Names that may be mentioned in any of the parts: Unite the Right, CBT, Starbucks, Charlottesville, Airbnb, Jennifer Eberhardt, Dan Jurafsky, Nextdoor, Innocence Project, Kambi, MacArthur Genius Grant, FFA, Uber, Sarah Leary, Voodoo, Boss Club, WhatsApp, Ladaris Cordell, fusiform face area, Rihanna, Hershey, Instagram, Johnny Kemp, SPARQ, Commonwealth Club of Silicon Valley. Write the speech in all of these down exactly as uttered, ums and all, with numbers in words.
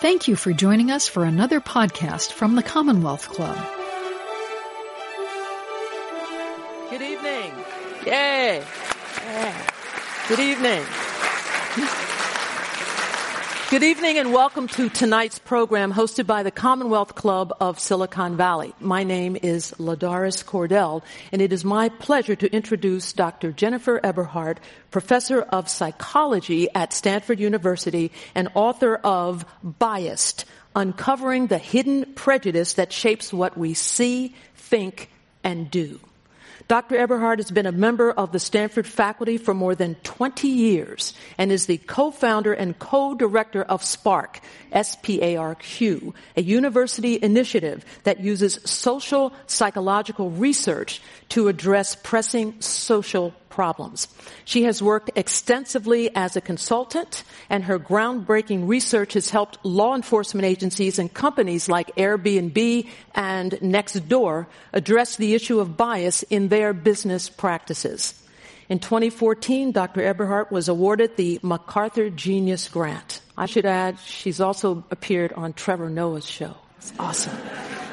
Thank you for joining us for another podcast from the Commonwealth Club. Good evening. Yay. Yeah. Good evening. Good evening and welcome to tonight's program hosted by the Commonwealth Club of Silicon Valley. My name is Ladaris Cordell, and it is my pleasure to introduce Doctor Jennifer Eberhardt, professor of psychology at Stanford University and author of Biased, Uncovering the Hidden Prejudice That Shapes What We See, Think, and Do. Doctor Eberhardt has been a member of the Stanford faculty for more than twenty years and is the co-founder and co-director of SPARQ, S P A R Q, a university initiative that uses social psychological research to address pressing social problems. She has worked extensively as a consultant, and her groundbreaking research has helped law enforcement agencies and companies like Airbnb and Nextdoor address the issue of bias in their business practices. In twenty fourteen, Doctor Eberhardt was awarded the MacArthur Genius Grant. I should add, she's also appeared on Trevor Noah's show. It's awesome.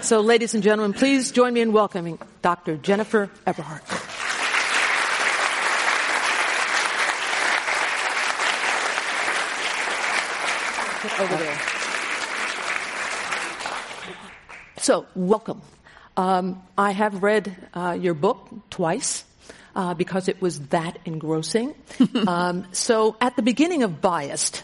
So, ladies and gentlemen, please join me in welcoming Doctor Jennifer Eberhardt. Over there. So, welcome. Um, I have read uh, your book twice uh, because it was that engrossing. um, so, at the beginning of Biased,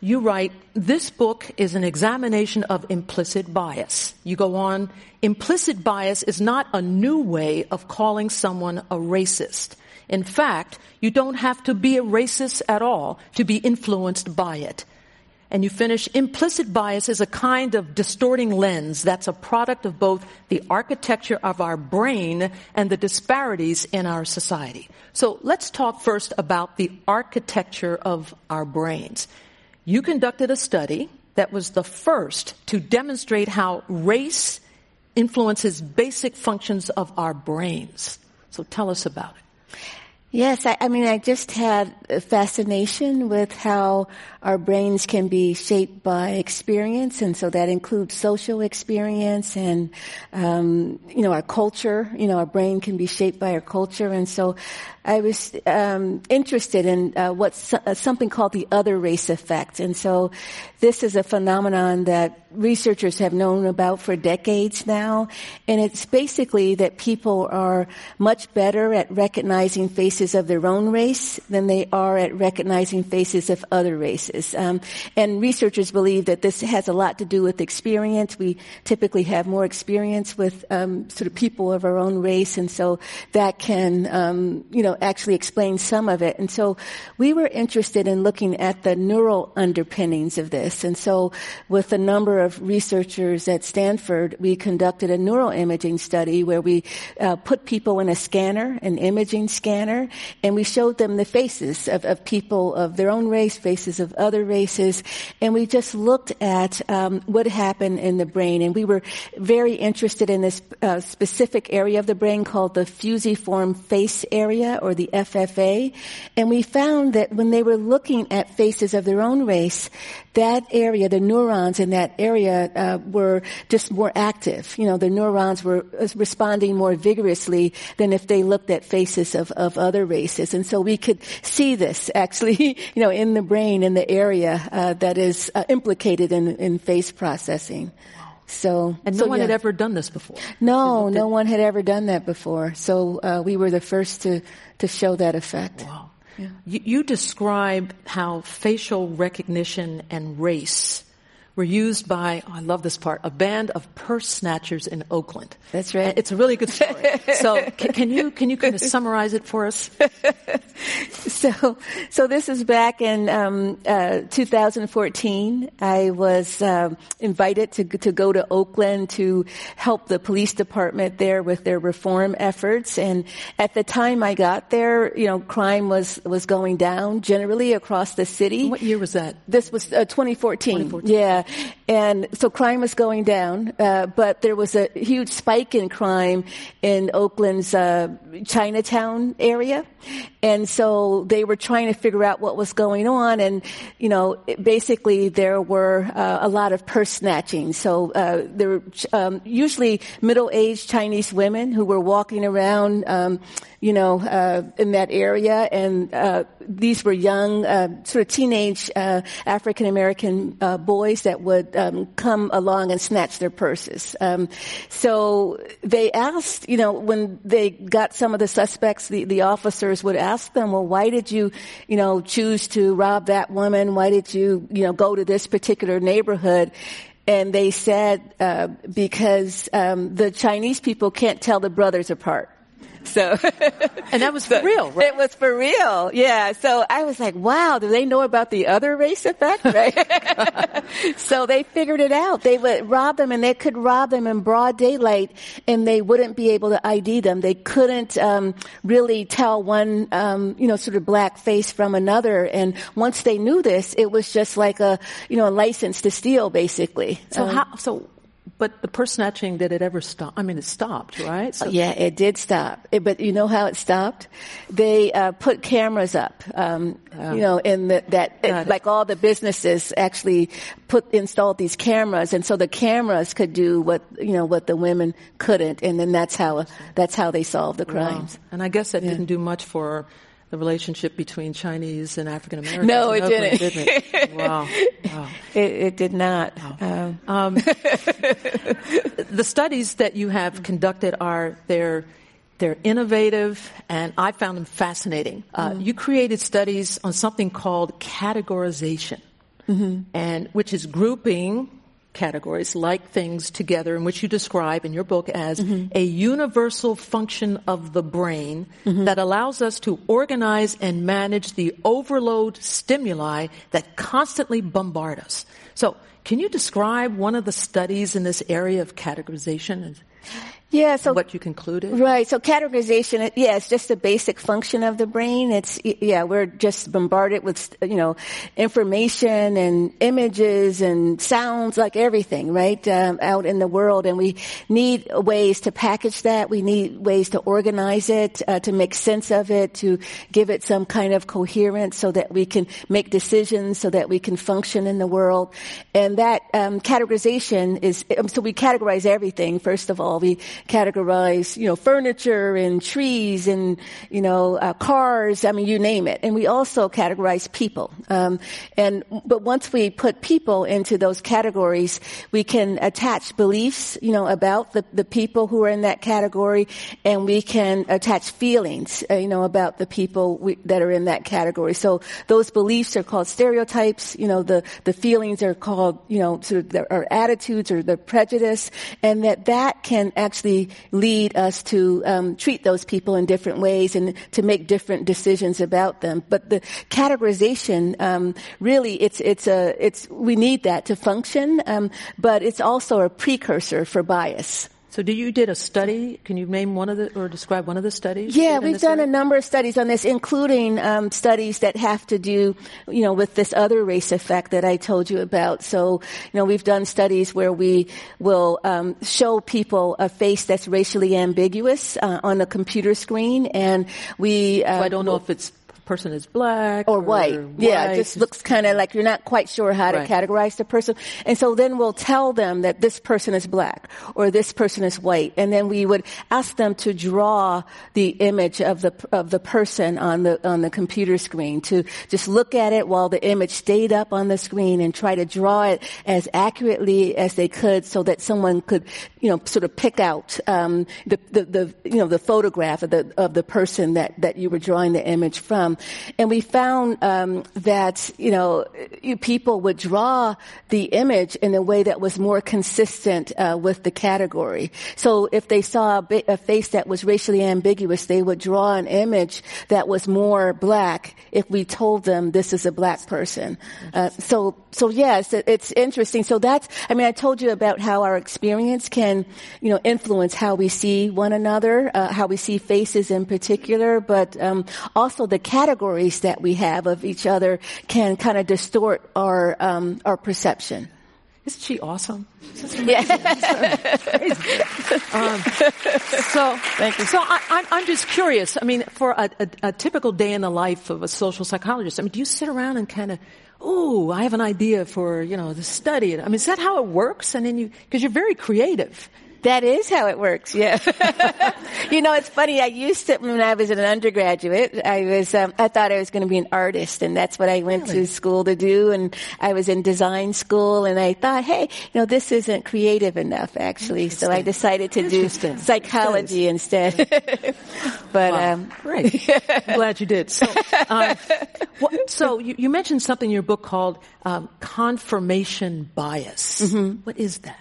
you write, "This book is an examination of implicit bias." You go on, "Implicit bias is not a new way of calling someone a racist. In fact, you don't have to be a racist at all to be influenced by it." And you finish, "Implicit bias is a kind of distorting lens that's a product of both the architecture of our brain and the disparities in our society." So let's talk first about the architecture of our brains. You conducted a study that was the first to demonstrate how race influences basic functions of our brains. So tell us about it. Yes, I, I mean, I just had a fascination with how our brains can be shaped by experience, and so that includes social experience and, um, you know, our culture. You know, our brain can be shaped by our culture, and so I was um, interested in uh, what's uh, something called the other race effect, and so this is a phenomenon that researchers have known about for decades now, and it's basically that people are much better at recognizing faces of their own race than they are at recognizing faces of other races. Um, and researchers believe that this has a lot to do with experience. We typically have more experience with um, sort of people of our own race, and so that can, um, you know, actually explain some of it. And so we were interested in looking at the neural underpinnings of this, and so with a number of researchers at Stanford, we conducted a neuroimaging study where we uh, put people in a scanner, an imaging scanner, and we showed them the faces of, of people of their own race, faces of other races, and we just looked at um, what happened in the brain. And we were very interested in this uh, specific area of the brain called the fusiform face area, or the F F A, and we found that when they were looking at faces of their own race, that area, the neurons in that area uh, were just more active. You know, the neurons were responding more vigorously than if they looked at faces of, of other races. And so we could see this actually, you know, in the brain, in the area uh, that is uh, implicated in, in face processing. So, and no so, one yeah. had ever done this before. No, no at- one had ever done that before. So uh, we were the first to, to show that effect. Wow. Yeah. You, you describe how facial recognition and race were used by, oh, I love this part, a band of purse snatchers in Oakland. That's right. And it's a really good story. So can, can you can you kind of summarize it for us? So so this is back in um, uh, two thousand fourteen. I was um, invited to to go to Oakland to help the police department there with their reform efforts. And at the time I got there, you know, crime was was going down generally across the city. What year was that? This was uh, twenty fourteen. twenty fourteen. Yeah. And so crime was going down, uh, but there was a huge spike in crime in Oakland's uh, Chinatown area. And so they were trying to figure out what was going on. And, you know, it, basically there were uh, a lot of purse snatching. So uh, there were um, usually middle-aged Chinese women who were walking around, um, you know, uh, in that area. And uh, these were young, uh, sort of teenage uh, African-American uh, boys that would um, come along and snatch their purses. Um, so they asked, you know, when they got some of the suspects, the, the officers would ask them, well, why did you, you know, choose to rob that woman? Why did you, you know, go to this particular neighborhood? And they said, uh, because um, the Chinese people can't tell the brothers apart. So, and that was for so, real, right? It was for real, yeah. So I was like, wow, do they know about the other race effect, right? So they figured it out. They would rob them, and they could rob them in broad daylight, and they wouldn't be able to I D them. They couldn't um, really tell one, um, you know, sort of black face from another. And once they knew this, it was just like a, you know, a license to steal, basically. So um, how? So. But the purse snatching, did it ever stop? I mean, it stopped, right? So- yeah, it did stop. It, but you know how it stopped? They uh, put cameras up, um, oh. you know, in the, that, it, like all the businesses actually put installed these cameras, and so the cameras could do what you know what the women couldn't, and then that's how that's how they solved the crimes. Wow. And I guess that yeah. didn't do much for the relationship between Chinese and African Americans. No, it Oakland, didn't. didn't it? Wow. wow. It, it did not. Wow. Um, um, the studies that you have conducted are, they're, they're innovative, and I found them fascinating. Uh, mm-hmm. You created studies on something called categorization, mm-hmm. and which is grouping categories like things together, in which you describe in your book as mm-hmm. a universal function of the brain mm-hmm. that allows us to organize and manage the overload stimuli that constantly bombard us. So can you describe one of the studies in this area of categorization and yeah, so, what you concluded? Right, so categorization, yeah, it's just a basic function of the brain. It's, yeah, we're just bombarded with, you know, information and images and sounds, like everything, right, um, out in the world. And we need ways to package that. We need ways to organize it, uh, to make sense of it, to give it some kind of coherence so that we can make decisions, so that we can function in the world. And that um, categorization is, so we categorize everything, first of all. We categorize, you know, furniture and trees and, you know, uh, cars. I mean, you name it. And we also categorize people. Um, and but once we put people into those categories, we can attach beliefs, you know, about the, the people who are in that category, and we can attach feelings, uh, you know, about the people we, that are in that category. So those beliefs are called stereotypes. You know, the the feelings are called, you know, sort of the, our attitudes or the prejudice, and that that can actually Actually, lead us to um, treat those people in different ways and to make different decisions about them. But the categorization, um, really, it's it's a it's we need that to function, um, but it's also a precursor for bias. So do you did a study? Can you name one of the, or describe one of the studies? Yeah, we've done area? a number of studies on this, including um, studies that have to do, you know, with this other race effect that I told you about. So, you know, we've done studies where we will um, show people a face that's racially ambiguous uh, on a computer screen, and we... Uh, so I don't know we'll, if it's... person is black or white. Or white. Yeah, it just looks kind of like you're not quite sure how to right. categorize the person. And so then we'll tell them that this person is black or this person is white. And then we would ask them to draw the image of the of the person on the on the computer screen, to just look at it while the image stayed up on the screen and try to draw it as accurately as they could, so that someone could, you know, sort of pick out um, the, the the you know the photograph of the of the person that that you were drawing the image from. And we found um, that, you know, people would draw the image in a way that was more consistent uh, with the category. So if they saw a, bi- a face that was racially ambiguous, they would draw an image that was more black if we told them this is a black person. Uh, so, so yes, it's interesting. So that's, I mean, I told you about how our experience can, you know, influence how we see one another, uh, how we see faces in particular, but um, also the category categories that we have of each other can kind of distort our um, our perception. Isn't she awesome? Isn't yeah. um, so, Thank you. so I, I'm, I'm just curious. I mean, for a, a, a typical day in the life of a social psychologist, I mean, do you sit around and kind of, ooh, I have an idea for, you know, the study. I mean, is that how it works? And then you, because you're very creative. That is how it works, yeah. You know, it's funny. I used to, when I was an undergraduate, I was, um, I thought I was going to be an artist, and that's what I went really? to school to do, and I was in design school, and I thought, hey, you know, this isn't creative enough, actually, so I decided to do psychology instead. But, wow. um, great. I'm glad you did. So, um, what, so you, you mentioned something in your book called, um, confirmation bias. Mm-hmm. What is that?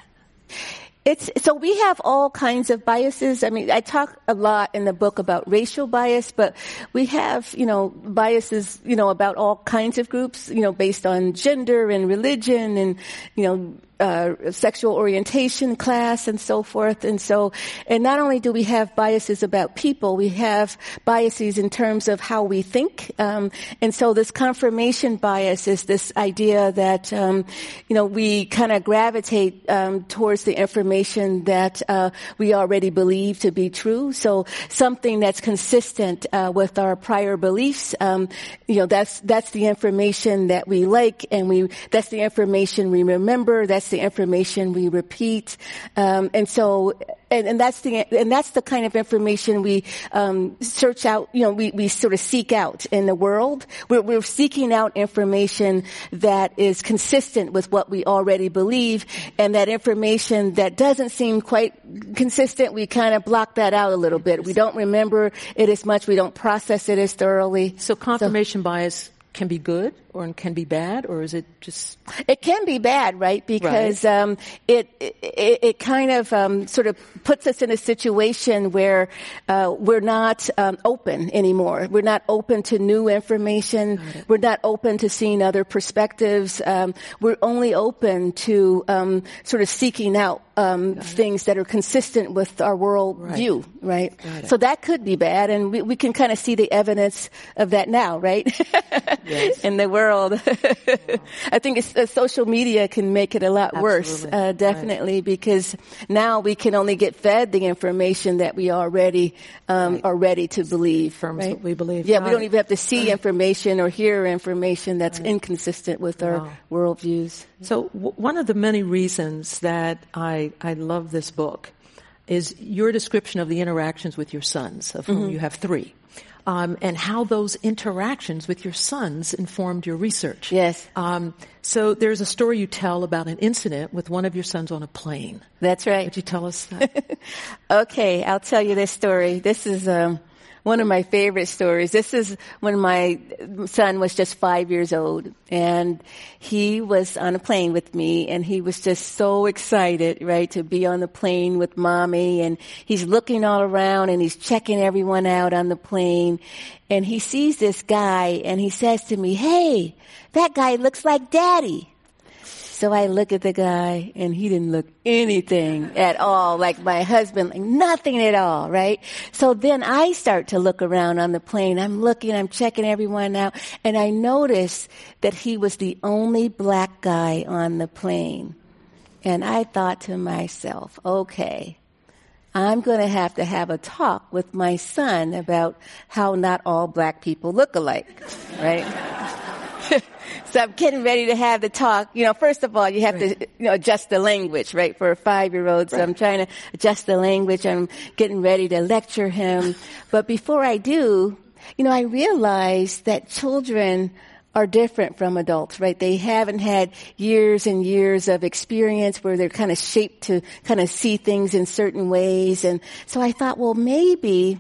It's, so we have all kinds of biases. I mean, I talk a lot in the book about racial bias, but we have, you know, biases, you know, about all kinds of groups, you know, based on gender and religion and, you know, uh, sexual orientation, class, and so forth. And so, and not only do we have biases about people, we have biases in terms of how we think. Um, and so this confirmation bias is this idea that, um, you know, we kind of gravitate, um, towards the information that, uh, we already believe to be true. So something that's consistent, uh, with our prior beliefs, um, you know, that's, that's the information that we like, and we, that's the information we remember. That's the information we repeat, um, and so, and, and that's the and that's the kind of information we um, search out. You know, we, we sort of seek out in the world. We're, we're seeking out information that is consistent with what we already believe, and that information that doesn't seem quite consistent, we kind of block that out a little bit. We don't remember it as much. We don't process it as thoroughly. So confirmation so. bias. Can be good or can be bad, or is it just? It can be bad, right? Because right. Um, it, it it kind of um, sort of puts us in a situation where uh, we're not um, open anymore. We're not open to new information. We're not open to seeing other perspectives. Um, we're only open to um, sort of seeking out um, things that are consistent with our world right. view, right? So that could be bad, and we, we can kind of see the evidence of that now, right? Yes. In the world. I think it's, uh, social media can make it a lot Absolutely. worse, uh, definitely, right. because now we can only get fed the information that we already um, right. are ready to believe. Firms right? what we believe. Yeah, Got we don't it. even have to see information or hear information that's right. inconsistent with wow. our worldviews. So w- one of the many reasons that I, I love this book is your description of the interactions with your sons, of whom mm-hmm. you have three. Um, and how those interactions with your sons informed your research. Yes. Um, so there's a story you tell about an incident with one of your sons on a plane. That's right. Would you tell us that? Okay, I'll tell you this story. This is um, one of my favorite stories. This is when my son was just five years old, and he was on a plane with me, and he was just so excited, right, to be on the plane with mommy, and he's looking all around, and he's checking everyone out on the plane, and he sees this guy, and he says to me, hey, that guy looks like Daddy. So I look at the guy, and he didn't look anything at all, like my husband, like nothing at all, right? So then I start to look around on the plane. I'm looking, I'm checking everyone out, and I notice that he was the only black guy on the plane. And I thought to myself, okay, I'm going to have to have a talk with my son about how not all black people look alike, right? So I'm getting ready to have the talk. You know, first of all, you have right. to you know, adjust the language, right, for a five-year-old. So right. I'm trying to adjust the language. I'm getting ready to lecture him. But before I do, you know, I realize that children are different from adults, right? They haven't had years and years of experience where they're kind of shaped to kind of see things in certain ways. And so I thought, well, maybe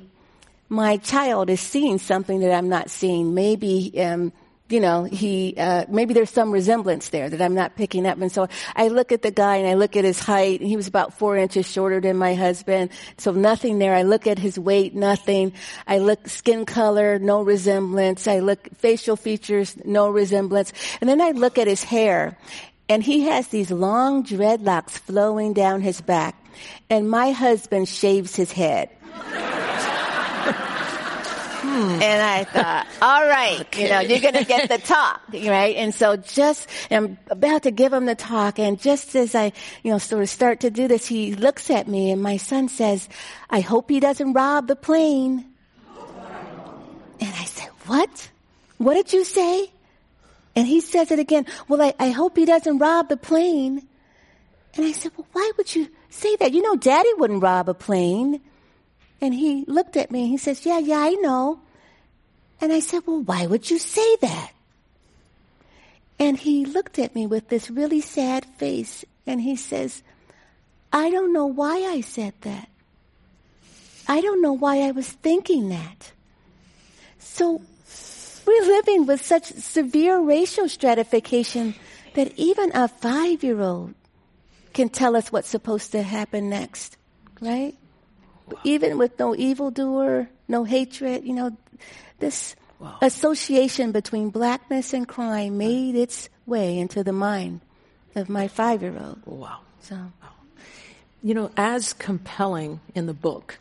my child is seeing something that I'm not seeing. Maybe um you know, he, uh, maybe there's some resemblance there that I'm not picking up. And so I look at the guy and I look at his height, and he was about four inches shorter than my husband. So nothing there. I look at his weight, nothing. I look skin color, no resemblance. I look facial features, no resemblance. And then I look at his hair, and he has these long dreadlocks flowing down his back, and my husband shaves his head. And I thought, all right, okay. you know, you're going to get the talk, right? And so just, and I'm about to give him the talk. And just as I, you know, sort of start to do this, he looks at me and my son says, I hope he doesn't rob the plane. And I said, what? What did you say? And he says it again. Well, I, I hope he doesn't rob the plane. And I said, well, why would you say that? You know, Daddy wouldn't rob a plane. And he looked at me and he says, yeah, yeah, I know. And I said, well, why would you say that? And he looked at me with this really sad face and he says, I don't know why I said that. I don't know why I was thinking that. So we're living with such severe racial stratification that even a five-year-old can tell us what's supposed to happen next, right? Wow. Even with no evildoer, no hatred, you know, this wow. association between blackness and crime made its way into the mind of my five-year-old. Wow. So, wow. You know, as compelling in the book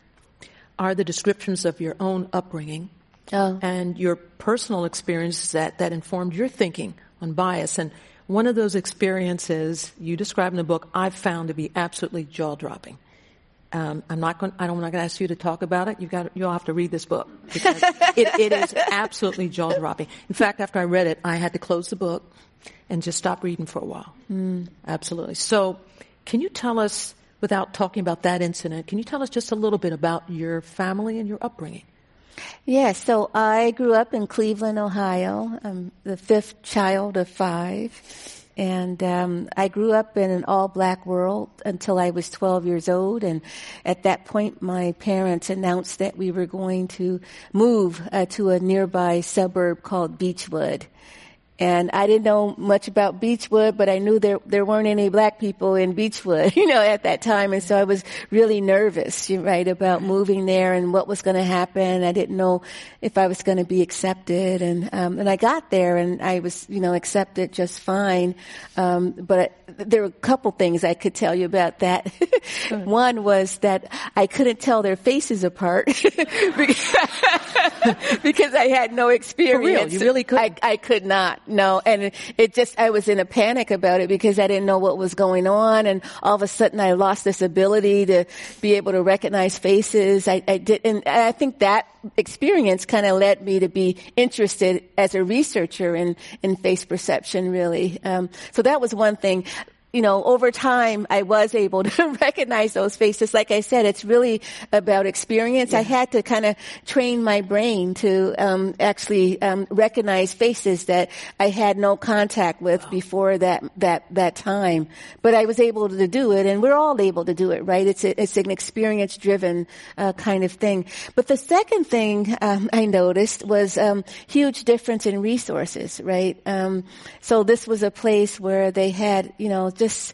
are the descriptions of your own upbringing oh. and your personal experiences that, that informed your thinking on bias. And one of those experiences you describe in the book, I've found to be absolutely jaw-dropping. Um, I'm not going. I'm not going to ask you to talk about it. You've got. You'll have to read this book because it, it is absolutely jaw-dropping. In fact, after I read it, I had to close the book and just stop reading for a while. Mm. Absolutely. So, can you tell us, without talking about that incident, can you tell us just a little bit about your family and your upbringing? Yeah, so I grew up in Cleveland, Ohio. I'm the fifth child of five. And um, I grew up in an all-black world until I was twelve years old. And at that point, my parents announced that we were going to move uh, to a nearby suburb called Beechwood. And I didn't know much about Beechwood, but I knew there there weren't any black people in Beechwood, you know, at that time. And so I was really nervous, right, about moving there and what was going to happen. I didn't know if I was going to be accepted. And um, and I got there, and I was, you know, accepted just fine. Um, but there were a couple things I could tell you about that. One was that I couldn't tell their faces apart because I had no experience. For real, you really couldn't. I, I could not. No, and it just, I was in a panic about it because I didn't know what was going on, and all of a sudden I lost this ability to be able to recognize faces. I, I did, and I think that experience kind of led me to be interested as a researcher in, in face perception, really. Um, so that was one thing. You know, over time, I was able to recognize those faces. Like I said, it's really about experience. Yeah. I had to kind of train my brain to um, actually um, recognize faces that I had no contact with wow. before that that that time. But I was able to do it, and we're all able to do it, right? It's a, it's an experience-driven uh, kind of thing. But the second thing um, I noticed was um, huge difference in resources, right? Um, so this was a place where they had, you know, just,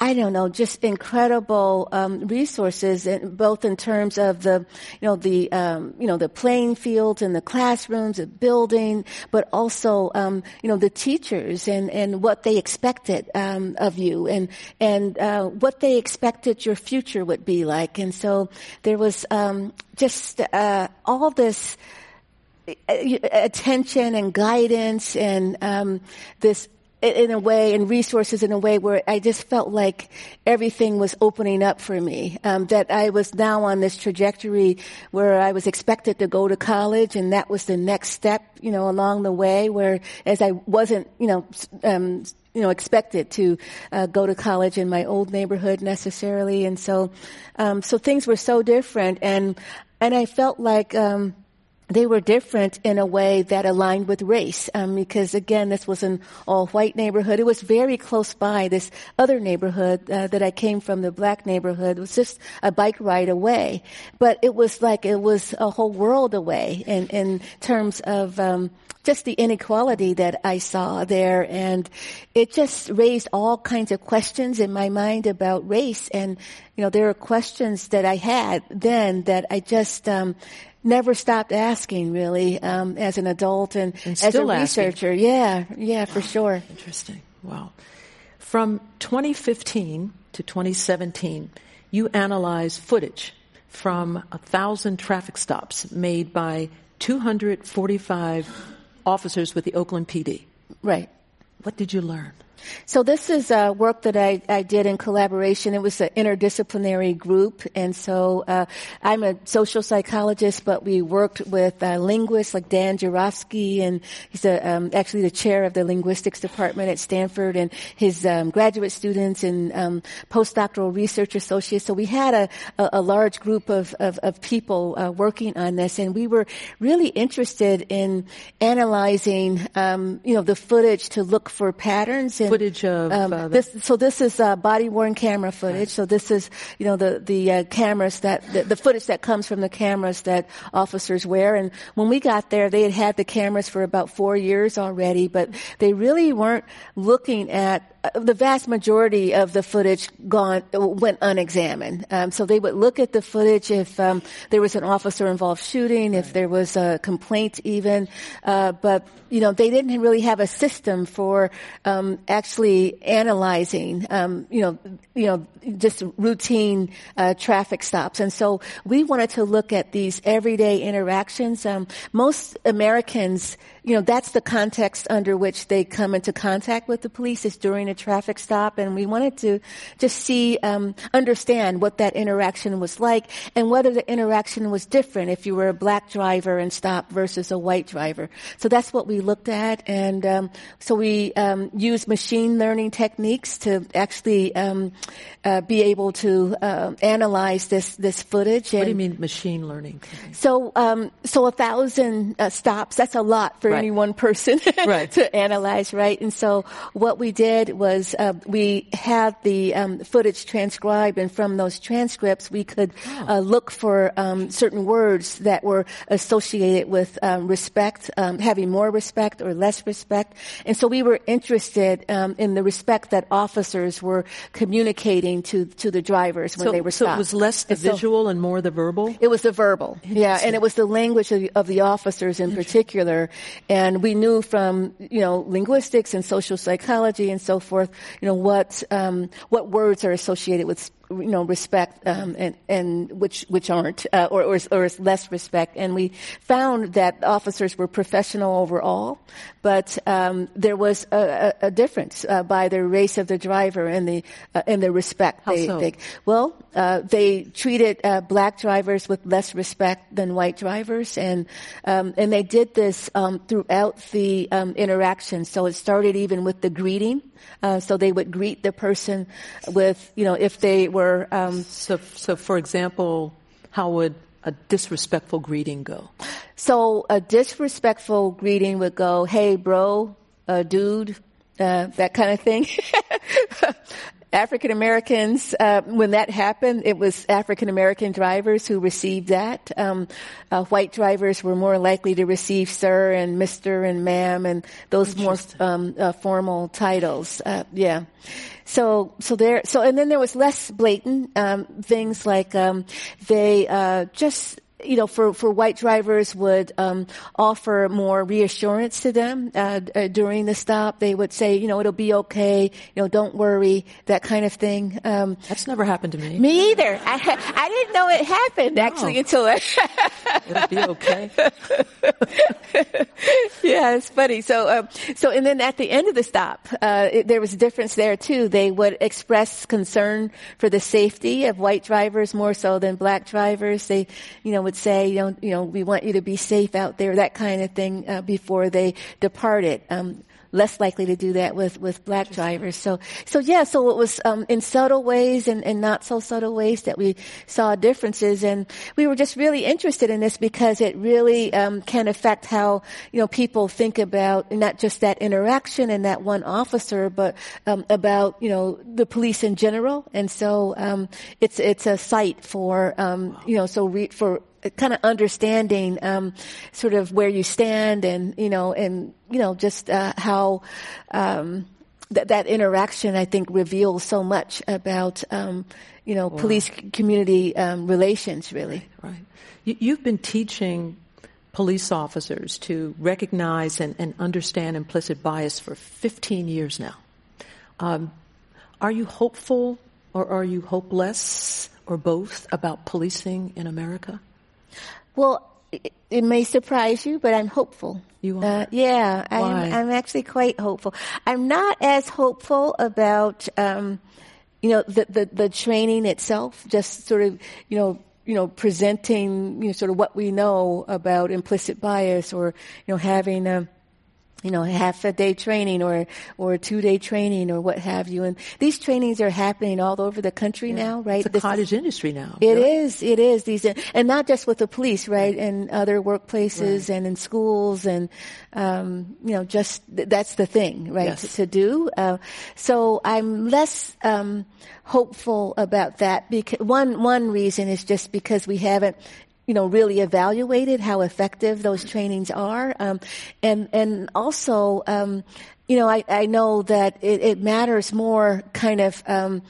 I don't know, just incredible um, resources, in, both in terms of the, you know, the, um, you know, the playing fields and the classrooms, the building, but also, um, you know, the teachers and, and what they expected um, of you, and and uh, what they expected your future would be like. And so there was um, just uh, all this attention and guidance and um, this. In a way, and resources in a way where I just felt like everything was opening up for me, um, that I was now on this trajectory where I was expected to go to college, and that was the next step, you know, along the way, where as I wasn't, you know, um, you know, expected to uh, go to college in my old neighborhood necessarily. And so, um, so things were so different, and, and I felt like, um, they were different in a way that aligned with race, um, because, again, this was an all-white neighborhood. It was very close by this other neighborhood uh, that I came from, the black neighborhood. It was just a bike ride away. But it was like it was a whole world away in, in terms of um, just the inequality that I saw there. And it just raised all kinds of questions in my mind about race. And, you know, there are questions that I had then that I just... Um, Never stopped asking, really, um, as an adult and, and as a researcher. Asking. Yeah, yeah, for wow. sure. Interesting. Wow. From twenty fifteen to twenty seventeen, you analyzed footage from a thousand traffic stops made by two hundred forty-five officers with the Oakland P D. Right. What did you learn? So this is uh, work that I, I did in collaboration. It was an interdisciplinary group. And so uh, I'm a social psychologist, but we worked with uh, linguists like Dan Jurafsky, and he's a, um, actually the chair of the linguistics department at Stanford, and his um, graduate students and um, postdoctoral research associates. So we had a, a, a large group of, of, of people uh, working on this, and we were really interested in analyzing, um, you know, the footage to look for patterns. And footage of um, uh, this. So this is uh, body-worn camera footage. So this is, you know, the the uh, cameras that the, the footage that comes from the cameras that officers wear. And when we got there, they had had the cameras for about four years already, but they really weren't looking at. The vast majority of the footage gone went unexamined. Um, so they would look at the footage if um, there was an officer-involved shooting, if there was a complaint, even. Uh, but you know, they didn't really have a system for um, actually analyzing, um, you know, you know, just routine uh, traffic stops. And so we wanted to look at these everyday interactions. Um, most Americans. You know, that's the context under which they come into contact with the police is during a traffic stop. And we wanted to just see, um, understand what that interaction was like and whether the interaction was different if you were a black driver and stopped versus a white driver. So that's what we looked at. And um, so we um, used machine learning techniques to actually um, uh, be able to uh, analyze this, this footage. And what do you mean machine learning? So, um, so a thousand uh, stops, that's a lot for Right. any one person right. to analyze, right? And so what we did was uh, we had the um, footage transcribed, and from those transcripts we could wow. uh, look for um, certain words that were associated with um, respect, um, having more respect or less respect. And so we were interested um, in the respect that officers were communicating to, to the drivers when so, they were stopped. So it was less the and visual so, and more the verbal? It was the verbal, yeah, and it was the language of the, of the officers in particular. And we knew from, you know, linguistics and social psychology and so forth, you know, what, um, what words are associated with, you know, respect, um, and, and which, which aren't, uh, or, or, or less respect. And we found that officers were professional overall, but, um, there was a, a, a difference, uh, by the race of the driver and the, uh, and the respect. How they, so? they, well, uh, they treated, uh, black drivers with less respect than white drivers. And, um, and they did this, um, throughout the, um, interaction. So it started even with the greeting. Uh, so they would greet the person with, you know, if they were... Um, so, so, for example, how would a disrespectful greeting go? So a disrespectful greeting would go, hey, bro, uh, dude, uh, that kind of thing. African Americans, uh, when that happened, it was African American drivers who received that. Um, uh, white drivers were more likely to receive sir and mister and ma'am and those more um, uh, formal titles. Uh, yeah. So, so there, so, and then there was less blatant, um, things like, um, they, uh, just, you know, for, for white drivers would, um, offer more reassurance to them, uh, d- during the stop. They would say, you know, it'll be okay, you know, don't worry, that kind of thing. Um, that's never happened to me. Me either. I, I didn't know it happened no. actually until I. It'll be okay. Yeah, it's funny. So, um, so, and then at the end of the stop, uh, it, there was a difference there too. They would express concern for the safety of white drivers more so than black drivers. They, you know, would say, you know, you know, we want you to be safe out there, that kind of thing, uh, before they departed. Um, less likely to do that with, with black drivers. So, so yeah, so it was, um, in subtle ways and, and not so subtle ways that we saw differences. And we were just really interested in this because it really, um, can affect how, you know, people think about not just that interaction and that one officer, but, um, about, you know, the police in general. And so, um, it's, it's a site for, um, you know, so re- for, kind of understanding, um, sort of where you stand and, you know, and, you know, just, uh, how, um, th- that interaction, I think, reveals so much about, um, you know, wow. police community, um, relations, really. Right. right. You, you've been teaching police officers to recognize and, and understand implicit bias for fifteen years now. Um, are you hopeful or are you hopeless or both about policing in America? Well, it, it may surprise you, but I'm hopeful. You are? Uh, yeah, I'm, I'm actually quite hopeful. I'm not as hopeful about, um, you know, the, the, the training itself, just sort of, you know, you know, presenting, you know, sort of what we know about implicit bias, or, you know, having a, you know, half a day training or, or a two day training or what have you. And these trainings are happening all over the country yeah. now, right? It's a this cottage is, industry now. It really. is, it is. These, and not just with the police, right? And other workplaces right. and in schools and, um, you know, just that's the thing, right? Yes. To, to do. Uh, so I'm less, um, hopeful about that because one, one reason is just because we haven't, you know, really evaluated how effective those trainings are. Um, and, and also, um, you know, I, I know that it, it matters more kind of, um,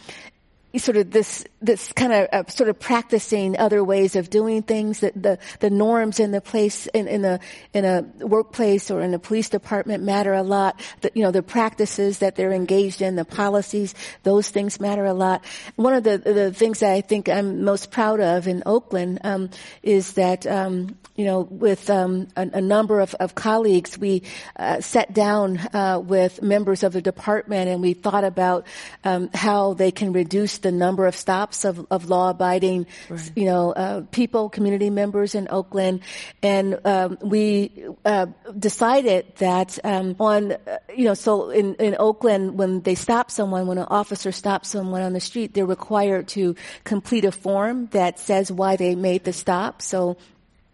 sort of this, this kind of, uh, sort of practicing other ways of doing things, that the, the norms in the place, in, in a, in a workplace or in a police department matter a lot. The, you know, the practices that they're engaged in, the policies, those things matter a lot. One of the, the things that I think I'm most proud of in Oakland, um, is that, um, you know, with, um, a, a number of, of colleagues, we, uh, sat down, uh, with members of the department and we thought about, um, how they can reduce the number of stops Of, of law-abiding, right. you know, uh, people, community members in Oakland, and um, we uh, decided that um, on, uh, you know, so in, in Oakland, when they stop someone, when an officer stops someone on the street, they're required to complete a form that says why they made the stop. So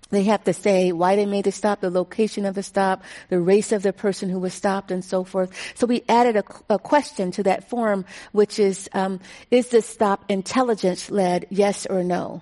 they have to say why they made the stop, the location of the stop, the race of the person who was stopped, and so forth. So we added a, a question to that form, which is, um, is this stop intelligence-led, yes or no?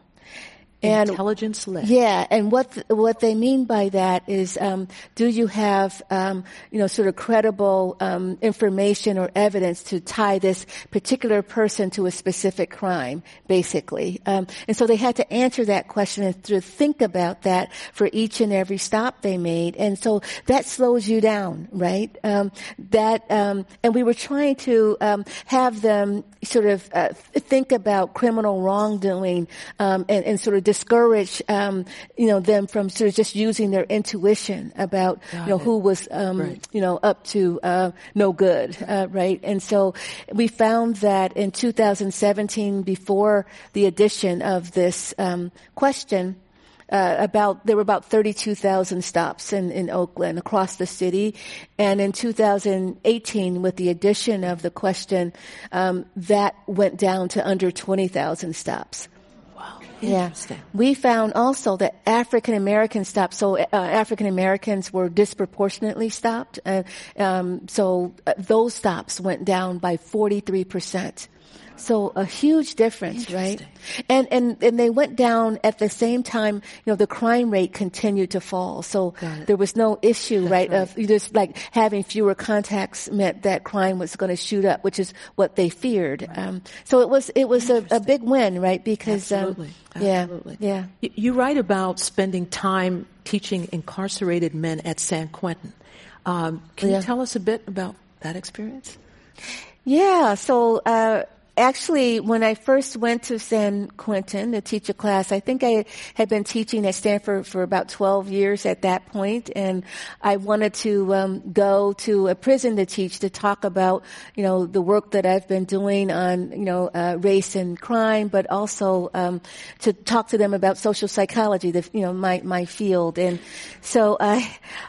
And, intelligence-led. Yeah, and what th- what they mean by that is, um, do you have, um, you know, sort of credible um, information or evidence to tie this particular person to a specific crime, basically? Um, and so they had to answer that question and to think about that for each and every stop they made. And so that slows you down, right? Um, that um, and we were trying to um, have them sort of uh, think about criminal wrongdoing um, and, and sort of. discourage, um, you know, them from sort of just using their intuition about, Got you know, it. who was, um, right. you know, up to, uh, no good, uh, right? And so we found that in two thousand seventeen, before the addition of this, um, question, Uh, about, there were about thirty-two thousand stops in, in Oakland across the city. And in two thousand eighteen, with the addition of the question, um, that went down to under twenty thousand stops. Yeah. We found also that African American stops, so uh, African Americans were disproportionately stopped. Uh, um, so uh, those stops went down by forty-three percent. So a huge difference, right? And, and, and they went down at the same time, you know, the crime rate continued to fall. So there was no issue, That's right, right, of just like having fewer contacts meant that crime was going to shoot up, which is what they feared. Right. Um, so it was, it was a, a big win, right? Because, Absolutely. um, Absolutely. yeah, yeah. You write about spending time teaching incarcerated men at San Quentin. Um, can yeah. you tell us a bit about that experience? Yeah. So, uh, Actually, when I first went to San Quentin to teach a class, I think I had been teaching at Stanford for about twelve years at that point, and I wanted to um, go to a prison to teach, to talk about, you know, the work that I've been doing on, you know, uh, race and crime, but also um, to talk to them about social psychology, the, you know, my my field. And so I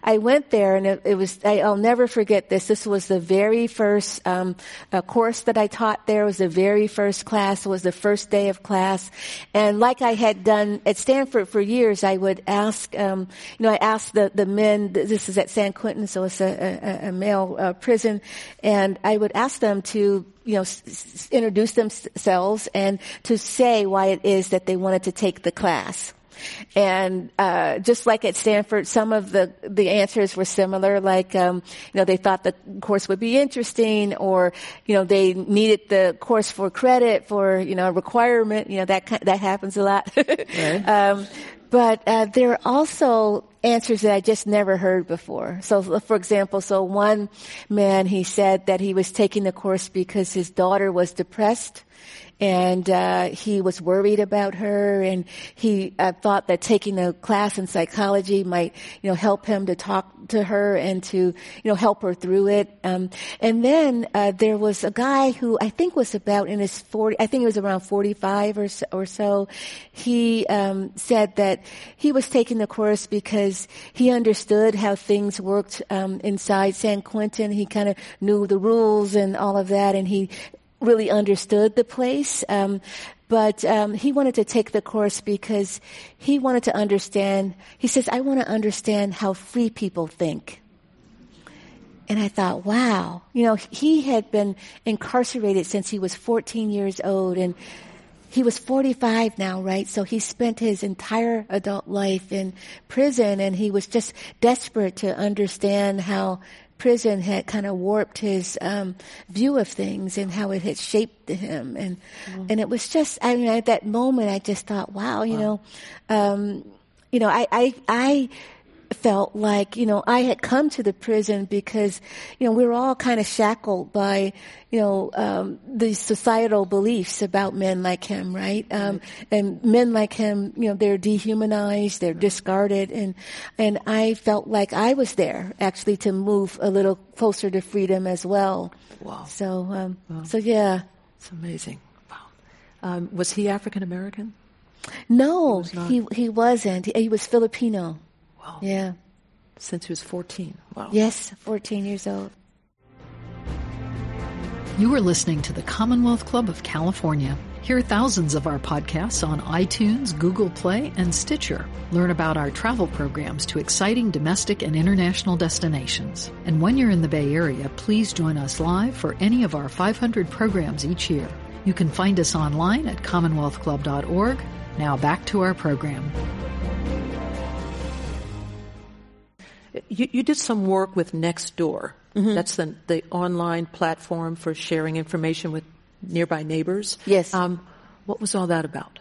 I went there, and it, it was I, I'll never forget this. This was the very first um, uh, course that I taught there. It was the very first class, was the first day of class. And like I had done at Stanford for years, I would ask, um, you know, I asked the, the men, this is at San Quentin, so it's a, a, a male uh, prison, and I would ask them to, you know, s- s- introduce themselves and to say why it is that they wanted to take the class. And, uh, just like at Stanford, some of the, the answers were similar, like, um, you know, they thought the course would be interesting, or, you know, they needed the course for credit, for, you know, a requirement, you know, that, that happens a lot. Right. um, but, uh, there are also answers that I just never heard before. So, for example, so one man, he said that he was taking the course because his daughter was depressed and uh, he was worried about her, and he uh, thought that taking a class in psychology might, you know, help him to talk to her and to, you know, help her through it. Um, and then uh, there was a guy who I think was about in his forty, I think it was around forty-five or so, or so. He um, said that he was taking the course because he understood how things worked um, inside San Quentin. He kind of knew the rules and all of that, and he really understood the place. Um, but um, he wanted to take the course because he wanted to understand. He says, I want to understand how free people think. And I thought, wow. You know, he had been incarcerated since he was fourteen years old, and he was forty-five now, right? So he spent his entire adult life in prison, and he was just desperate to understand how prison had kind of warped his um, view of things and how it had shaped him. And mm-hmm. and it was just, I mean, at that moment, I just thought, wow, you wow. know, um, you know, I, I, I felt like, you know, I had come to the prison because, you know, we were all kind of shackled by, you know, um, the societal beliefs about men like him, right? Um, and men like him, you know, they're dehumanized, they're discarded, and and I felt like I was there actually to move a little closer to freedom as well. Wow. So, um, wow. so yeah. It's amazing. Wow. Um, was he African American? No, he, was he he wasn't. He, he was Filipino. Wow. Yeah. Since he was fourteen. Wow. Yes, fourteen years old. You are listening to the Commonwealth Club of California. Hear thousands of our podcasts on iTunes, Google Play, and Stitcher. Learn about our travel programs to exciting domestic and international destinations. And when you're in the Bay Area, please join us live for any of our five hundred programs each year. You can find us online at commonwealth club dot org. Now back to our program. You, you did some work with Nextdoor. Mm-hmm. That's the, the online platform for sharing information with nearby neighbors. Yes. Um, what was all that about?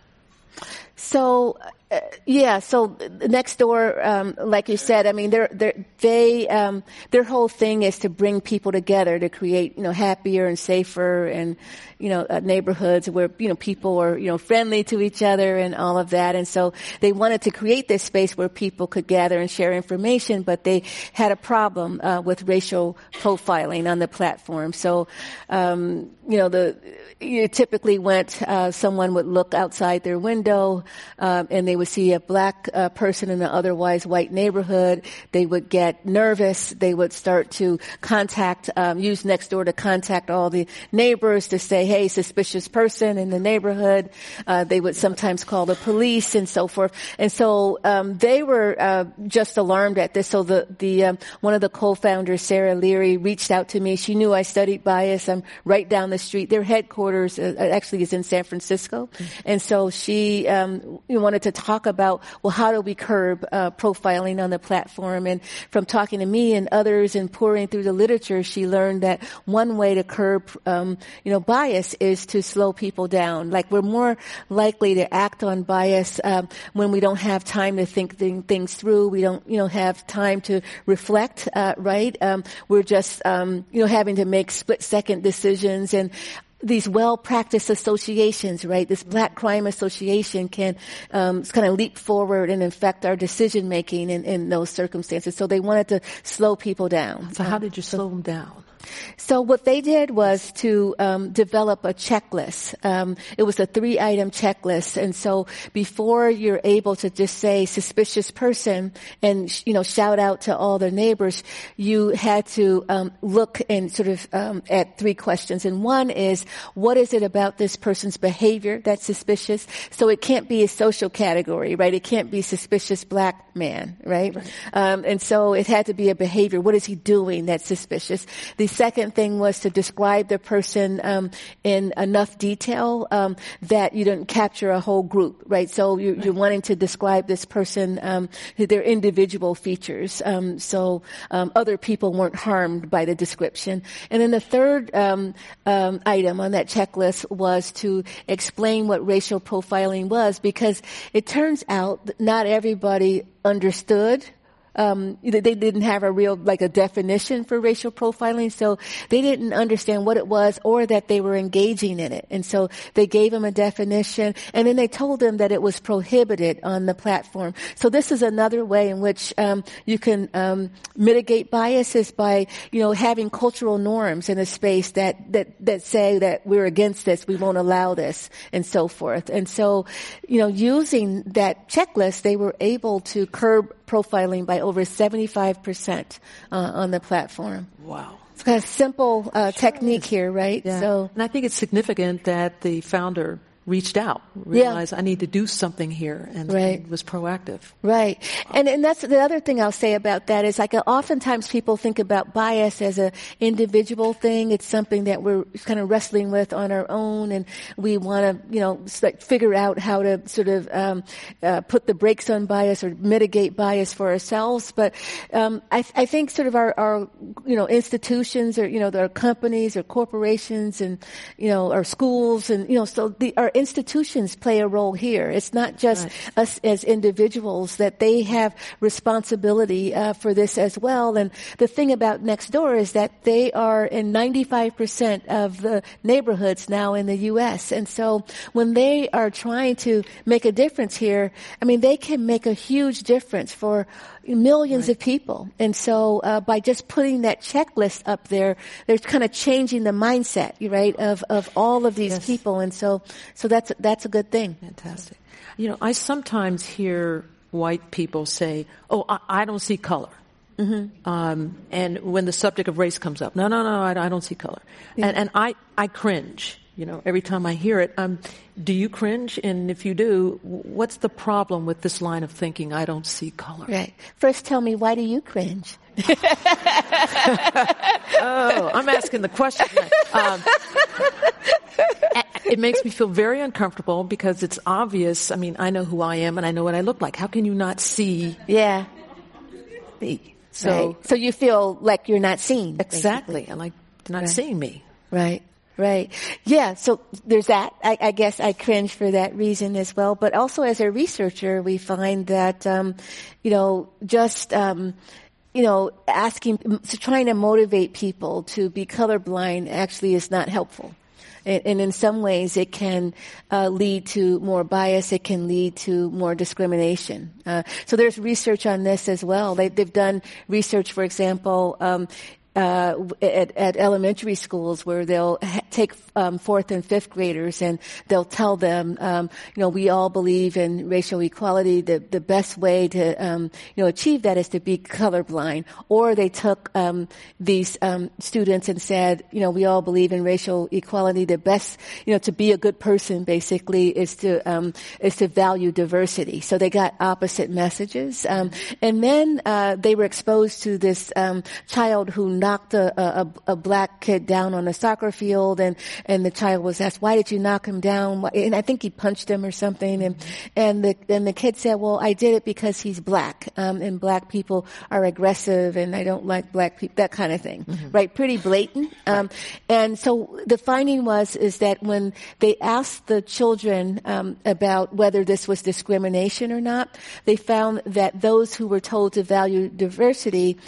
So, uh, yeah, so Nextdoor, um, like you said, I mean, they're, they're, they, um, their whole thing is to bring people together to create, you know, happier and safer and, you know, uh, neighborhoods where, you know, people are, you know, friendly to each other and all of that. And so they wanted to create this space where people could gather and share information, but they had a problem, uh, with racial profiling on the platform. So, um, you know, the, you typically went, uh, someone would look outside their window. Um, and they would see a black uh, person in an otherwise white neighborhood. They would get nervous. They would start to contact, um, use Nextdoor to contact all the neighbors to say, hey, suspicious person in the neighborhood. Uh, they would sometimes call the police and so forth. And so um, they were uh, just alarmed at this. So the, the um, one of the co-founders, Sarah Leary, reached out to me. She knew I studied bias. I'm right down the street. Their headquarters uh, actually is in San Francisco. Mm-hmm. And so she Um, we wanted to talk about, well, how do we curb uh, profiling on the platform? And from talking to me and others and pouring through the literature, she learned that one way to curb, um, you know, bias is to slow people down. Like, we're more likely to act on bias um, when we don't have time to think th- things through. We don't, you know, have time to reflect, uh, right? Um, we're just, um, you know, having to make split-second decisions, and these well-practiced associations, right? This black crime association can um, kind of leap forward and affect our decision-making in, in those circumstances. So they wanted to slow people down. So um, how did you slow them down? So what they did was to um, develop a checklist. Um, it was a three-item checklist, and so before you're able to just say "suspicious person" and sh- you know shout out to all the neighbors, you had to um, look and sort of um, at three questions. And one is, what is it about this person's behavior that's suspicious? So it can't be a social category, right? It can't be suspicious black man, right? Right. Um, and so it had to be a behavior. What is he doing that's suspicious? These second thing was to describe the person um, in enough detail um, that you didn't capture a whole group, right? So you're, you're wanting to describe this person, um, their individual features, um, so um, other people weren't harmed by the description. And then the third um, um, item on that checklist was to explain what racial profiling was, because it turns out that not everybody understood um, they didn't have a real, like a definition for racial profiling, so they didn't understand what it was or that they were engaging in it. And so they gave them a definition, and then they told them that it was prohibited on the platform. So this is another way in which um, you can um, mitigate biases by, you know, having cultural norms in a space that, that, that say that we're against this, we won't allow this, and so forth. And so, you know, using that checklist, they were able to curb profiling by over seventy-five percent uh, on the platform. Wow. It's kind of simple uh, sure technique here, right? Yeah. So, and I think it's significant that the founder reached out, realized yeah. I need to do something here, and, right. and was proactive. Right. Wow. And and that's the other thing I'll say about that is, like, oftentimes people think about bias as an individual thing. It's something that we're kind of wrestling with on our own, and we want to, you know, like figure out how to sort of um, uh, put the brakes on bias or mitigate bias for ourselves. But um, I, th- I think sort of our, our, you know, institutions or, you know, our companies or corporations and, you know, our schools and, you know, so the, our institutions play a role here. It's not just right. us as individuals, that they have responsibility uh, for this as well. And the thing about Nextdoor is that they are in ninety-five percent of the neighborhoods now in the U S. And so when they are trying to make a difference here, I mean, they can make a huge difference for millions right. of people. And so uh, by just putting that checklist up there, they're kind of changing the mindset, right, of, of all of these yes. people. And so So that's that's a good thing. Fantastic. You know, I sometimes hear white people say, "Oh, I, I don't see color," mm-hmm. um, and when the subject of race comes up, "No, no, no, I, I don't see color," yeah. and and I, I cringe. You know, every time I hear it. Um, do you cringe? And if you do, what's the problem with this line of thinking? I don't see color. Right. First, tell me, why do you cringe? Oh, I'm asking the question. Um, it makes me feel very uncomfortable because it's obvious. I mean, I know who I am and I know what I look like. How can you not see yeah. me? So, right. so you feel like you're not seen. Exactly. I like not right. seeing me. Right. Right. Yeah. So there's that. I, I guess I cringe for that reason as well. But also as a researcher, we find that, um, you know, just, um, you know, asking, so trying to motivate people to be colorblind actually is not helpful. And, and in some ways, it can uh, lead to more bias. It can lead to more discrimination. Uh, so there's research on this as well. They, they've done research, for example, um, uh at, at elementary schools where they'll ha- take um, fourth and fifth graders and they'll tell them, um, you know, we all believe in racial equality. The the best way to, um, you know, achieve that is to be colorblind. Or they took um, these um, students and said, you know, we all believe in racial equality. The best, you know, to be a good person basically is to um, is to value diversity. So they got opposite messages, um, and then uh, they were exposed to this um, child who knocked a, a, a black kid down on a soccer field, and, and the child was asked, why did you knock him down? And I think he punched him or something. And, and the, and the kid said, well, I did it because he's black. Um, and black people are aggressive and I don't like black people, that kind of thing. Mm-hmm. Right? Pretty blatant. Um, and so the finding was, is that when they asked the children, um, about whether this was discrimination or not, they found that those who were told to value diversity,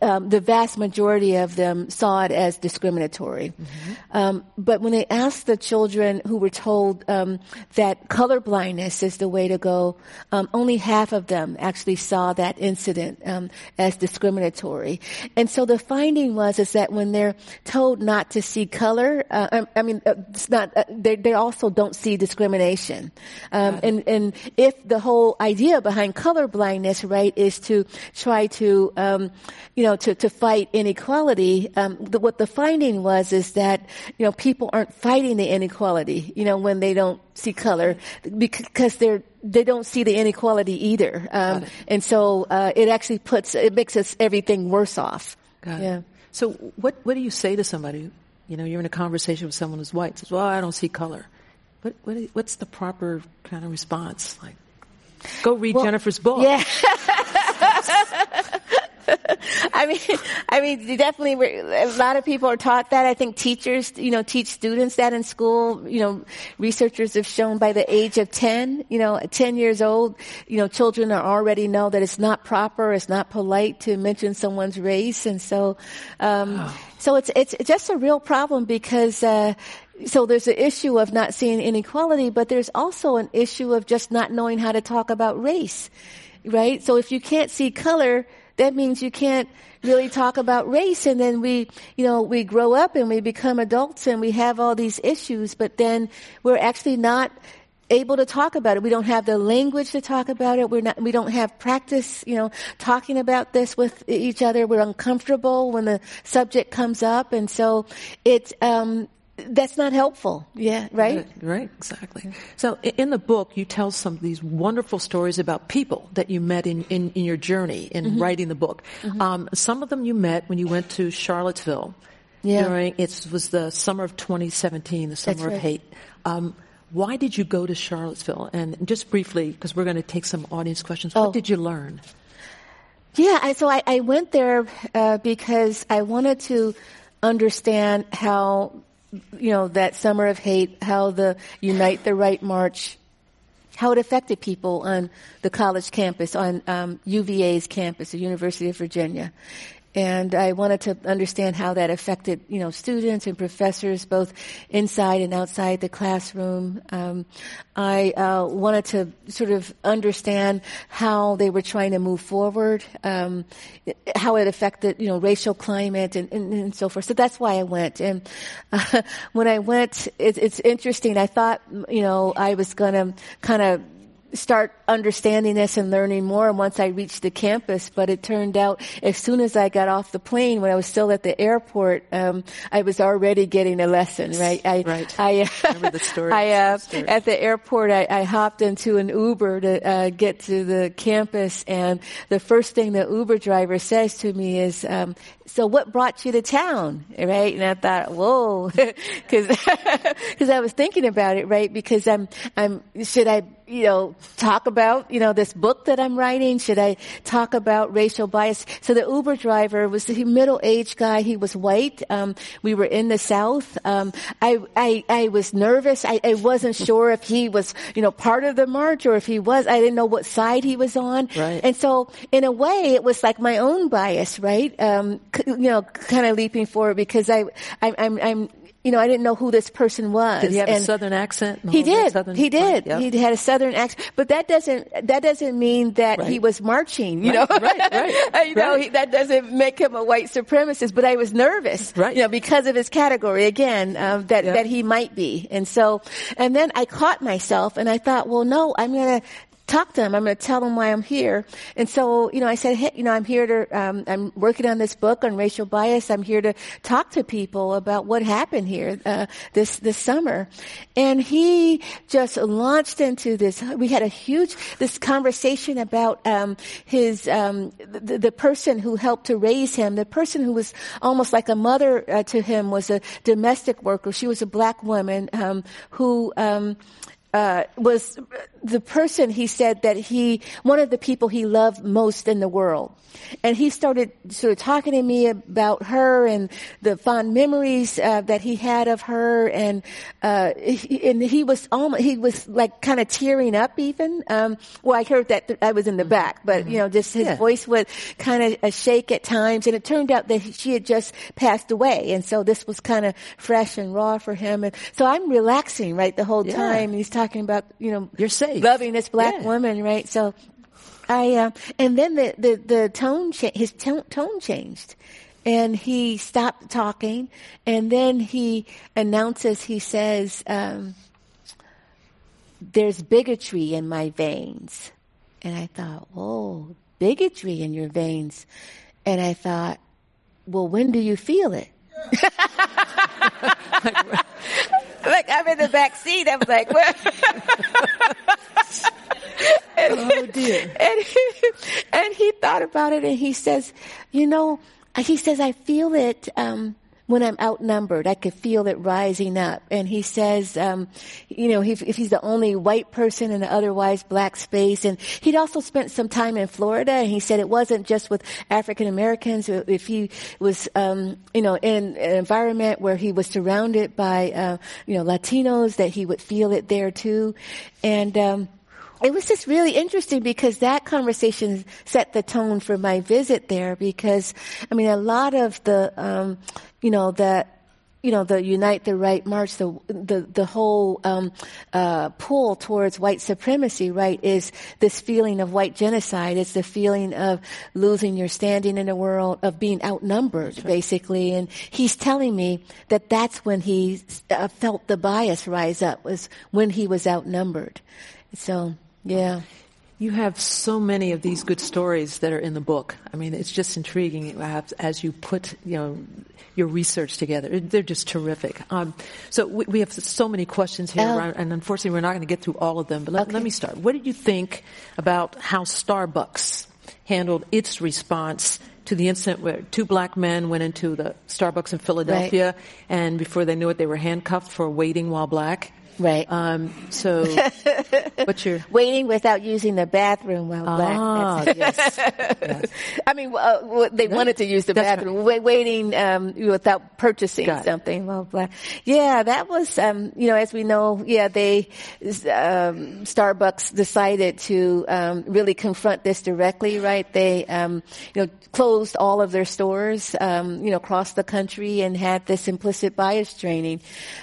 Um, the vast majority of them saw it as discriminatory. Mm-hmm. Um, but when they asked the children who were told um, that colorblindness is the way to go, um, only half of them actually saw that incident um, as discriminatory. And so the finding was is that when they're told not to see color, uh, I, I mean, it's not uh, they, they also don't see discrimination. Um, and and if the whole idea behind colorblindness, right, is to try to um, you know, to, to fight inequality, um, the, what the finding was is that, you know, people aren't fighting the inequality, you know, when they don't see color, because they're, they don't see the inequality either. Um, and so, uh, it actually puts, it makes us everything worse off. Got yeah. it. So what, what do you say to somebody, you know, you're in a conversation with someone who's white, says, well, I don't see color. What, what, what's the proper kind of response? Like, go read well, Jennifer's book. Yeah. I mean, I mean, definitely a lot of people are taught that. I think teachers, you know, teach students that in school. You know, researchers have shown by the age of ten, you know, ten years old, you know, children are already know that it's not proper, it's not polite to mention someone's race. And so, um, oh. so it's, it's just a real problem because, uh, So there's an issue of not seeing inequality, but there's also an issue of just not knowing how to talk about race, right? So if you can't see color, that means you can't really talk about race. And then we, you know, we grow up and we become adults and we have all these issues, but then we're actually not able to talk about it. We don't have the language to talk about it. We're not, we don't have practice, you know, talking about this with each other. We're uncomfortable when the subject comes up. And so it's, um, that's not helpful. Yeah, right? Right, exactly. So in the book, you tell some of these wonderful stories about people that you met in, in, in your journey in mm-hmm. writing the book. Mm-hmm. Um, some of them you met when you went to Charlottesville. Yeah. During, it was the summer of twenty seventeen, the summer that's of right. hate. Um, why did you go to Charlottesville? And just briefly, because we're going to take some audience questions, oh. what did you learn? Yeah, I, so I, I went there uh, because I wanted to understand how... you know, that summer of hate, how the Unite the Right march, how it affected people on the college campus, on um, U V A's campus, the University of Virginia. And I wanted to understand how that affected, you know, students and professors, both inside and outside the classroom. Um, I uh, wanted to sort of understand how they were trying to move forward, um, how it affected, you know, racial climate and, and, and so forth. So that's why I went. And uh, when I went, it, it's interesting. I thought, you know, I was going to kind of start understanding this and learning more once I reached the campus, but it turned out as soon as I got off the plane, when I was still at the airport, um, I was already getting a lesson, right? I, right. I, remember the story. I, uh, story. At the airport, I, I hopped into an Uber to uh, get to the campus, and the first thing the Uber driver says to me is, um, so what brought you to town, right? And I thought, whoa, because I was thinking about it, right? Because I'm, I'm, should I, you know, talk about, you know, this book that I'm writing? Should I talk about racial bias? So the Uber driver was a middle-aged guy. He was white. Um, we were in the South. Um, I, I, I was nervous. I, I wasn't sure if he was, you know, part of the march or if he was. I didn't know what side he was on. Right. And so in a way, it was like my own bias, right? Um, you know, kind of leaping forward because I, I I'm, I'm, you know, I didn't know who this person was. Did he have and a southern accent? He did. Southern he did. Yep. He had a southern accent. But that doesn't, that doesn't mean that right. he was marching, you right, know. Right, right, you right. know, he, that doesn't make him a white supremacist, but I was nervous, right. you know, because of his category again, um, that, yep. that he might be. And so, and then I caught myself and I thought, well, no, I'm going to talk to him. I'm going to tell him why I'm here. And so, you know, I said, hey, you know, I'm here to, um, I'm working on this book on racial bias. I'm here to talk to people about what happened here, uh, this, this summer. And he just launched into this. We had a huge, this conversation about, um, his, um, the, the person who helped to raise him, the person who was almost like a mother uh, to him was a domestic worker. She was a black woman, um, who, um, Uh, was the person he said that he, one of the people he loved most in the world. And he started sort of talking to me about her and the fond memories, uh, that he had of her. And, uh, he, and he was almost, he was like kind of tearing up even. Um, well, I heard that th- I was in the back, but you know, just his yeah. voice would kind of a shake at times. And it turned out that she had just passed away. And so this was kind of fresh and raw for him. And so I'm relaxing, right, the whole yeah. time. And he's talking about, you know, you're safe, loving this black yeah. woman, right? So I, uh, and then the, the, the tone, cha- his t- tone changed and he stopped talking. And then he announces, he says, um, there's bigotry in my veins. And I thought, oh, bigotry in your veins. And I thought, well, when do you feel it? Like, I'm in the back seat. I'm like, well. and, oh, dear. And he, and he thought about it, and he says, you know, he says, I feel it um, when I'm outnumbered. I could feel it rising up. And he says, um, you know, if, if he's the only white person in an otherwise black space. And he'd also spent some time in Florida, and he said it wasn't just with African Americans. If he was, um, you know, in an environment where he was surrounded by, uh, you know, Latinos, that he would feel it there too. And, um, it was just really interesting because that conversation set the tone for my visit there, because, I mean, a lot of the, um, you know, the, you know, the Unite the Right march, the, the, the whole, um, uh, pull towards white supremacy, right, is this feeling of white genocide. It's the feeling of losing your standing in the world, of being outnumbered, sure. basically. And he's telling me that that's when he uh, felt the bias rise up, was when he was outnumbered. So, yeah. You have so many of these good stories that are in the book. I mean, it's just intriguing as you put, you know, your research together. They're just terrific. Um, so we, we have so many questions here, oh. and unfortunately we're not going to get through all of them. But let, okay. let me start. What did you think about how Starbucks handled its response to the incident where two black men went into the Starbucks in Philadelphia, right. and before they knew it, they were handcuffed for waiting while black? Right. Um, so, what's your... Waiting without using the bathroom while ah, black. Ah, yes. yes. I mean, uh, they wanted to use the That's bathroom. Right. Waiting um, without purchasing Got something it. while black. Yeah, that was, um, you know, as we know, yeah, they, um, Starbucks decided to um, really confront this directly, right? They, um, you know, closed all of their stores, um, you know, across the country, and had this implicit bias training.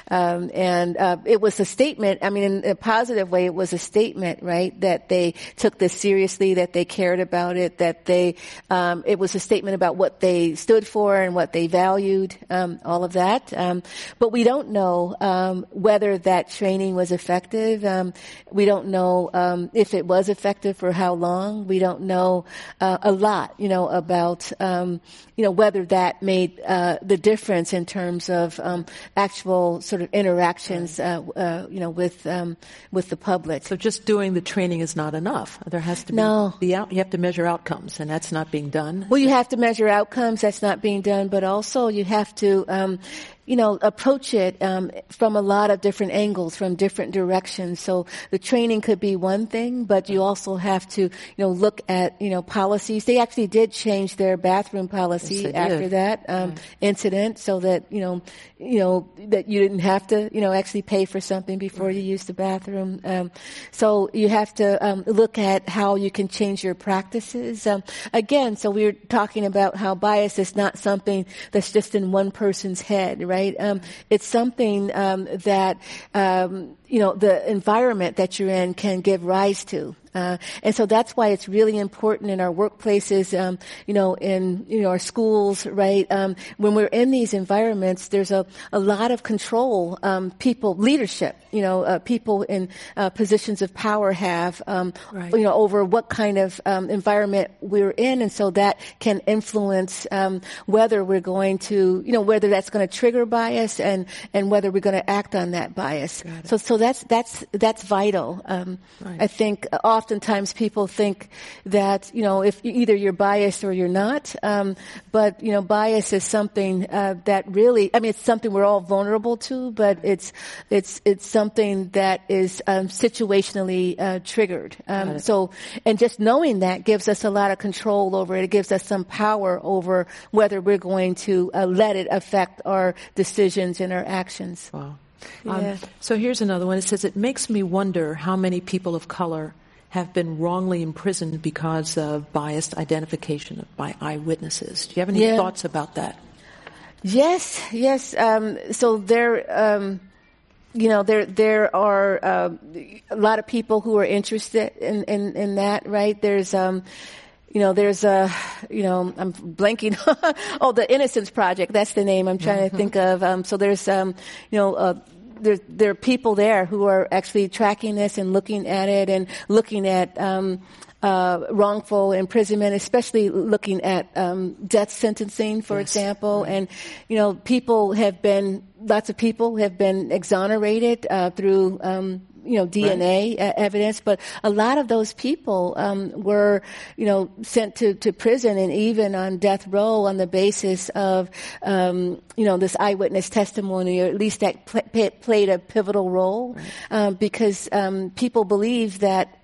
Um, and uh, it was a statement, I mean, in a positive way, it was a statement, right, that they took this seriously, that they cared about it, that they, um, it was a statement about what they stood for and what they valued, um, all of that. Um, but we don't know um, whether that training was effective. Um, we don't know um, if it was effective for how long. We don't know uh, a lot, you know, about, um, you know, whether that made uh, the difference in terms of um, actual sort of interactions uh, uh Uh, you know, with um, with the public. So just doing the training is not enough. There has to be no. the out, you have to measure outcomes, and that's not being done. Well, you have to measure outcomes. That's not being done. But also, you have to. Um, you know, approach it um, from a lot of different angles, from different directions. So the training could be one thing, but you also have to, you know, look at, you know, policies. They actually did change their bathroom policy yes, after that um, mm. incident, so that, you know, you know, that you didn't have to, you know, actually pay for something before mm. you use the bathroom. Um, so you have to um, look at how you can change your practices. Um, again, so we were talking about how bias is not something that's just in one person's head, right? Right? Um, it's something um, that, um, you know, the environment that you're in can give rise to. Uh, and so that's why it's really important in our workplaces, um, you know, in you know our schools, right? Um, when we're in these environments, there's a, a lot of control um, people, leadership, you know, uh, people in uh, positions of power have, um, right. you know, over what kind of um, environment we're in. And so that can influence um, whether we're going to, you know, whether that's going to trigger bias and, and whether we're going to act on that bias. So so that's that's that's vital. Um, right. I think often. Oftentimes people think that, you know, if either you're biased or you're not, um, but, you know, bias is something uh, that really, I mean, it's something we're all vulnerable to, but it's it's it's something that is um, situationally uh, triggered. Um, so, and just knowing that gives us a lot of control over it. It gives us some power over whether we're going to uh, let it affect our decisions and our actions. Wow. Um, yeah. So here's another one. It says, it makes me wonder how many people of color have been wrongly imprisoned because of biased identification by eyewitnesses. Do you have any yeah. thoughts about that? Yes, yes. Um, so there, um, you know, there there are uh, a lot of people who are interested in, in, in that, right? There's... Um, You know, there's a, you know, I'm blanking. oh, the Innocence Project. That's the name I'm trying mm-hmm. to think of. Um, so there's, um, you know, uh, there, there are people there who are actually tracking this and looking at it and looking at, um, Uh, wrongful imprisonment, especially looking at um, death sentencing, for yes. example. Right. And, you know, people have been, lots of people have been exonerated uh, through, um, you know, D N A right. evidence, but a lot of those people um, were, you know, sent to, to prison and even on death row on the basis of, um, you know, this eyewitness testimony, or at least that pl- pl- played a pivotal role right. um, because um, people believe that,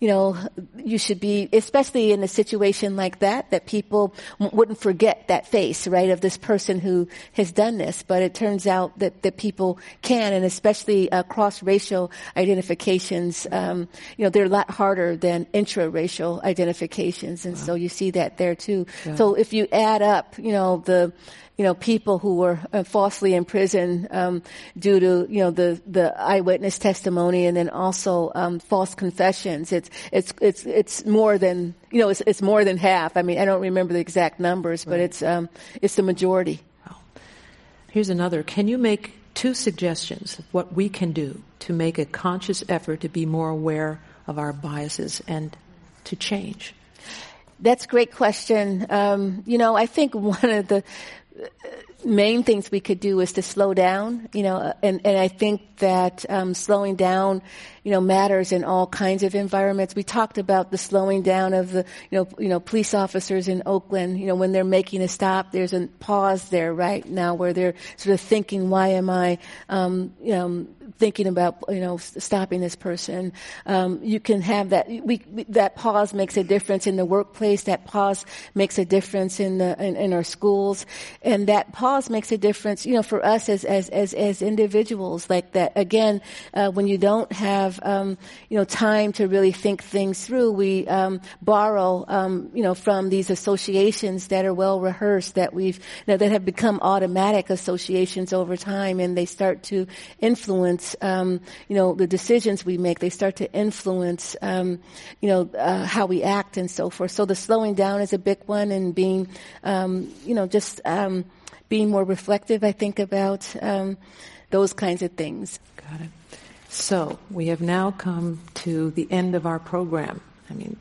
you know, you should be, especially in a situation like that, that people w- wouldn't forget that face, right, of this person who has done this. But it turns out that, that people can, and especially uh, cross-racial identifications, um, you know, they're a lot harder than intra-racial identifications. And wow. so you see that there, too. Yeah. So if you add up, you know, the... you know, people who were uh, falsely imprisoned um, due to, you know, the, the eyewitness testimony, and then also um, false confessions. It's it's it's it's more than, you know, it's it's more than half. I mean, I don't remember the exact numbers, but right. it's um, it's the majority. Wow. Here's another. Can you make two suggestions of what we can do to make a conscious effort to be more aware of our biases and to change? That's a great question. Um, you know, I think one of the main things we could do is to slow down, you know, and, and I think that um, slowing down, you know, matters in all kinds of environments. We talked about the slowing down of the, you know, you know, police officers in Oakland, you know, when they're making a stop, there's a pause there right now where they're sort of thinking, why am I, um, you know, thinking about, you know, stopping this person. Um, you can have that. We, we, that pause makes a difference in the workplace. That pause makes a difference in the in, in our schools, and that pause makes a difference, you know, for us as as as, as individuals. Like that again, uh, when you don't have um, you know, time to really think things through, we um, borrow um, you know, from these associations that are well rehearsed, that we've you know, that have become automatic associations over time, and they start to influence. Um, you know, the decisions we make, they start to influence, um, you know, uh, how we act and so forth. So the slowing down is a big one, and being, um, you know, just um, being more reflective, I think, about um, those kinds of things. Got it. So we have now come to the end of our program. I mean,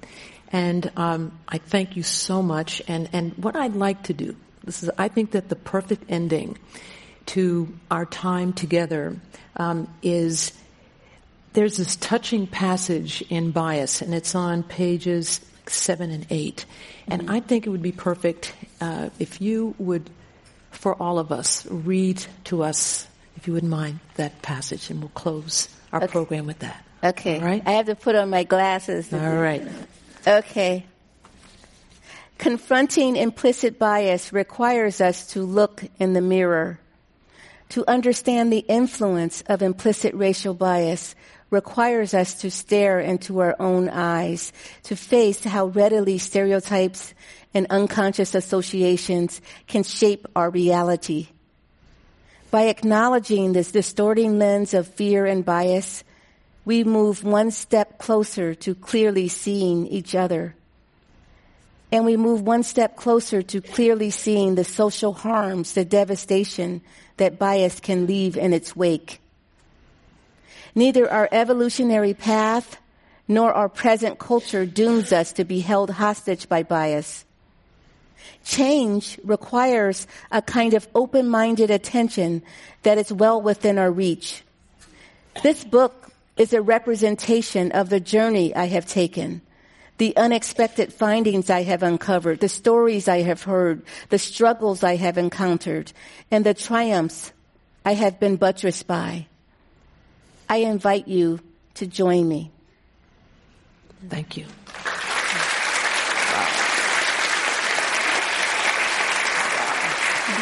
and um, I thank you so much. And, and what I'd like to do, this is, I think that the perfect ending to our time together um, is there's this touching passage in Bias, and it's on pages seven and eight. Mm-hmm. And I think it would be perfect uh, if you would, for all of us, read to us, if you wouldn't mind, that passage, and we'll close our okay. program with that. Okay. All right? I have to put on my glasses. All right. Okay. Confronting implicit bias requires us to look in the mirror. To understand the influence of implicit racial bias requires us to stare into our own eyes, to face how readily stereotypes and unconscious associations can shape our reality. By acknowledging this distorting lens of fear and bias, we move one step closer to clearly seeing each other. And we move one step closer to clearly seeing the social harms, the devastation that bias can leave in its wake. Neither our evolutionary path nor our present culture dooms us to be held hostage by bias. Change requires a kind of open-minded attention that is well within our reach. This book is a representation of the journey I have taken, the unexpected findings I have uncovered, the stories I have heard, the struggles I have encountered, and the triumphs I have been buttressed by. I invite you to join me. Thank you. Wow.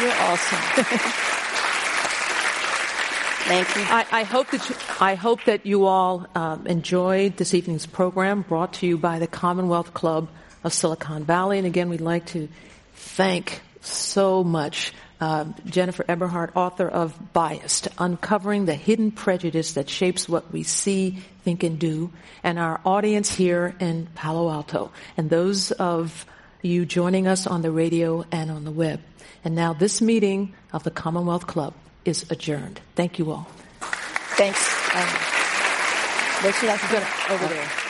Wow. You're awesome. Thank you. I, I hope that you, I hope that you all um, enjoyed this evening's program, brought to you by the Commonwealth Club of Silicon Valley. And again, we'd like to thank so much uh, Jennifer Eberhardt, author of Biased, Uncovering the Hidden Prejudice That Shapes What We See, Think, and Do, and our audience here in Palo Alto, and those of you joining us on the radio and on the web. And now this meeting of the Commonwealth Club is adjourned. Thank you all. Thanks. Um, what should I put over there?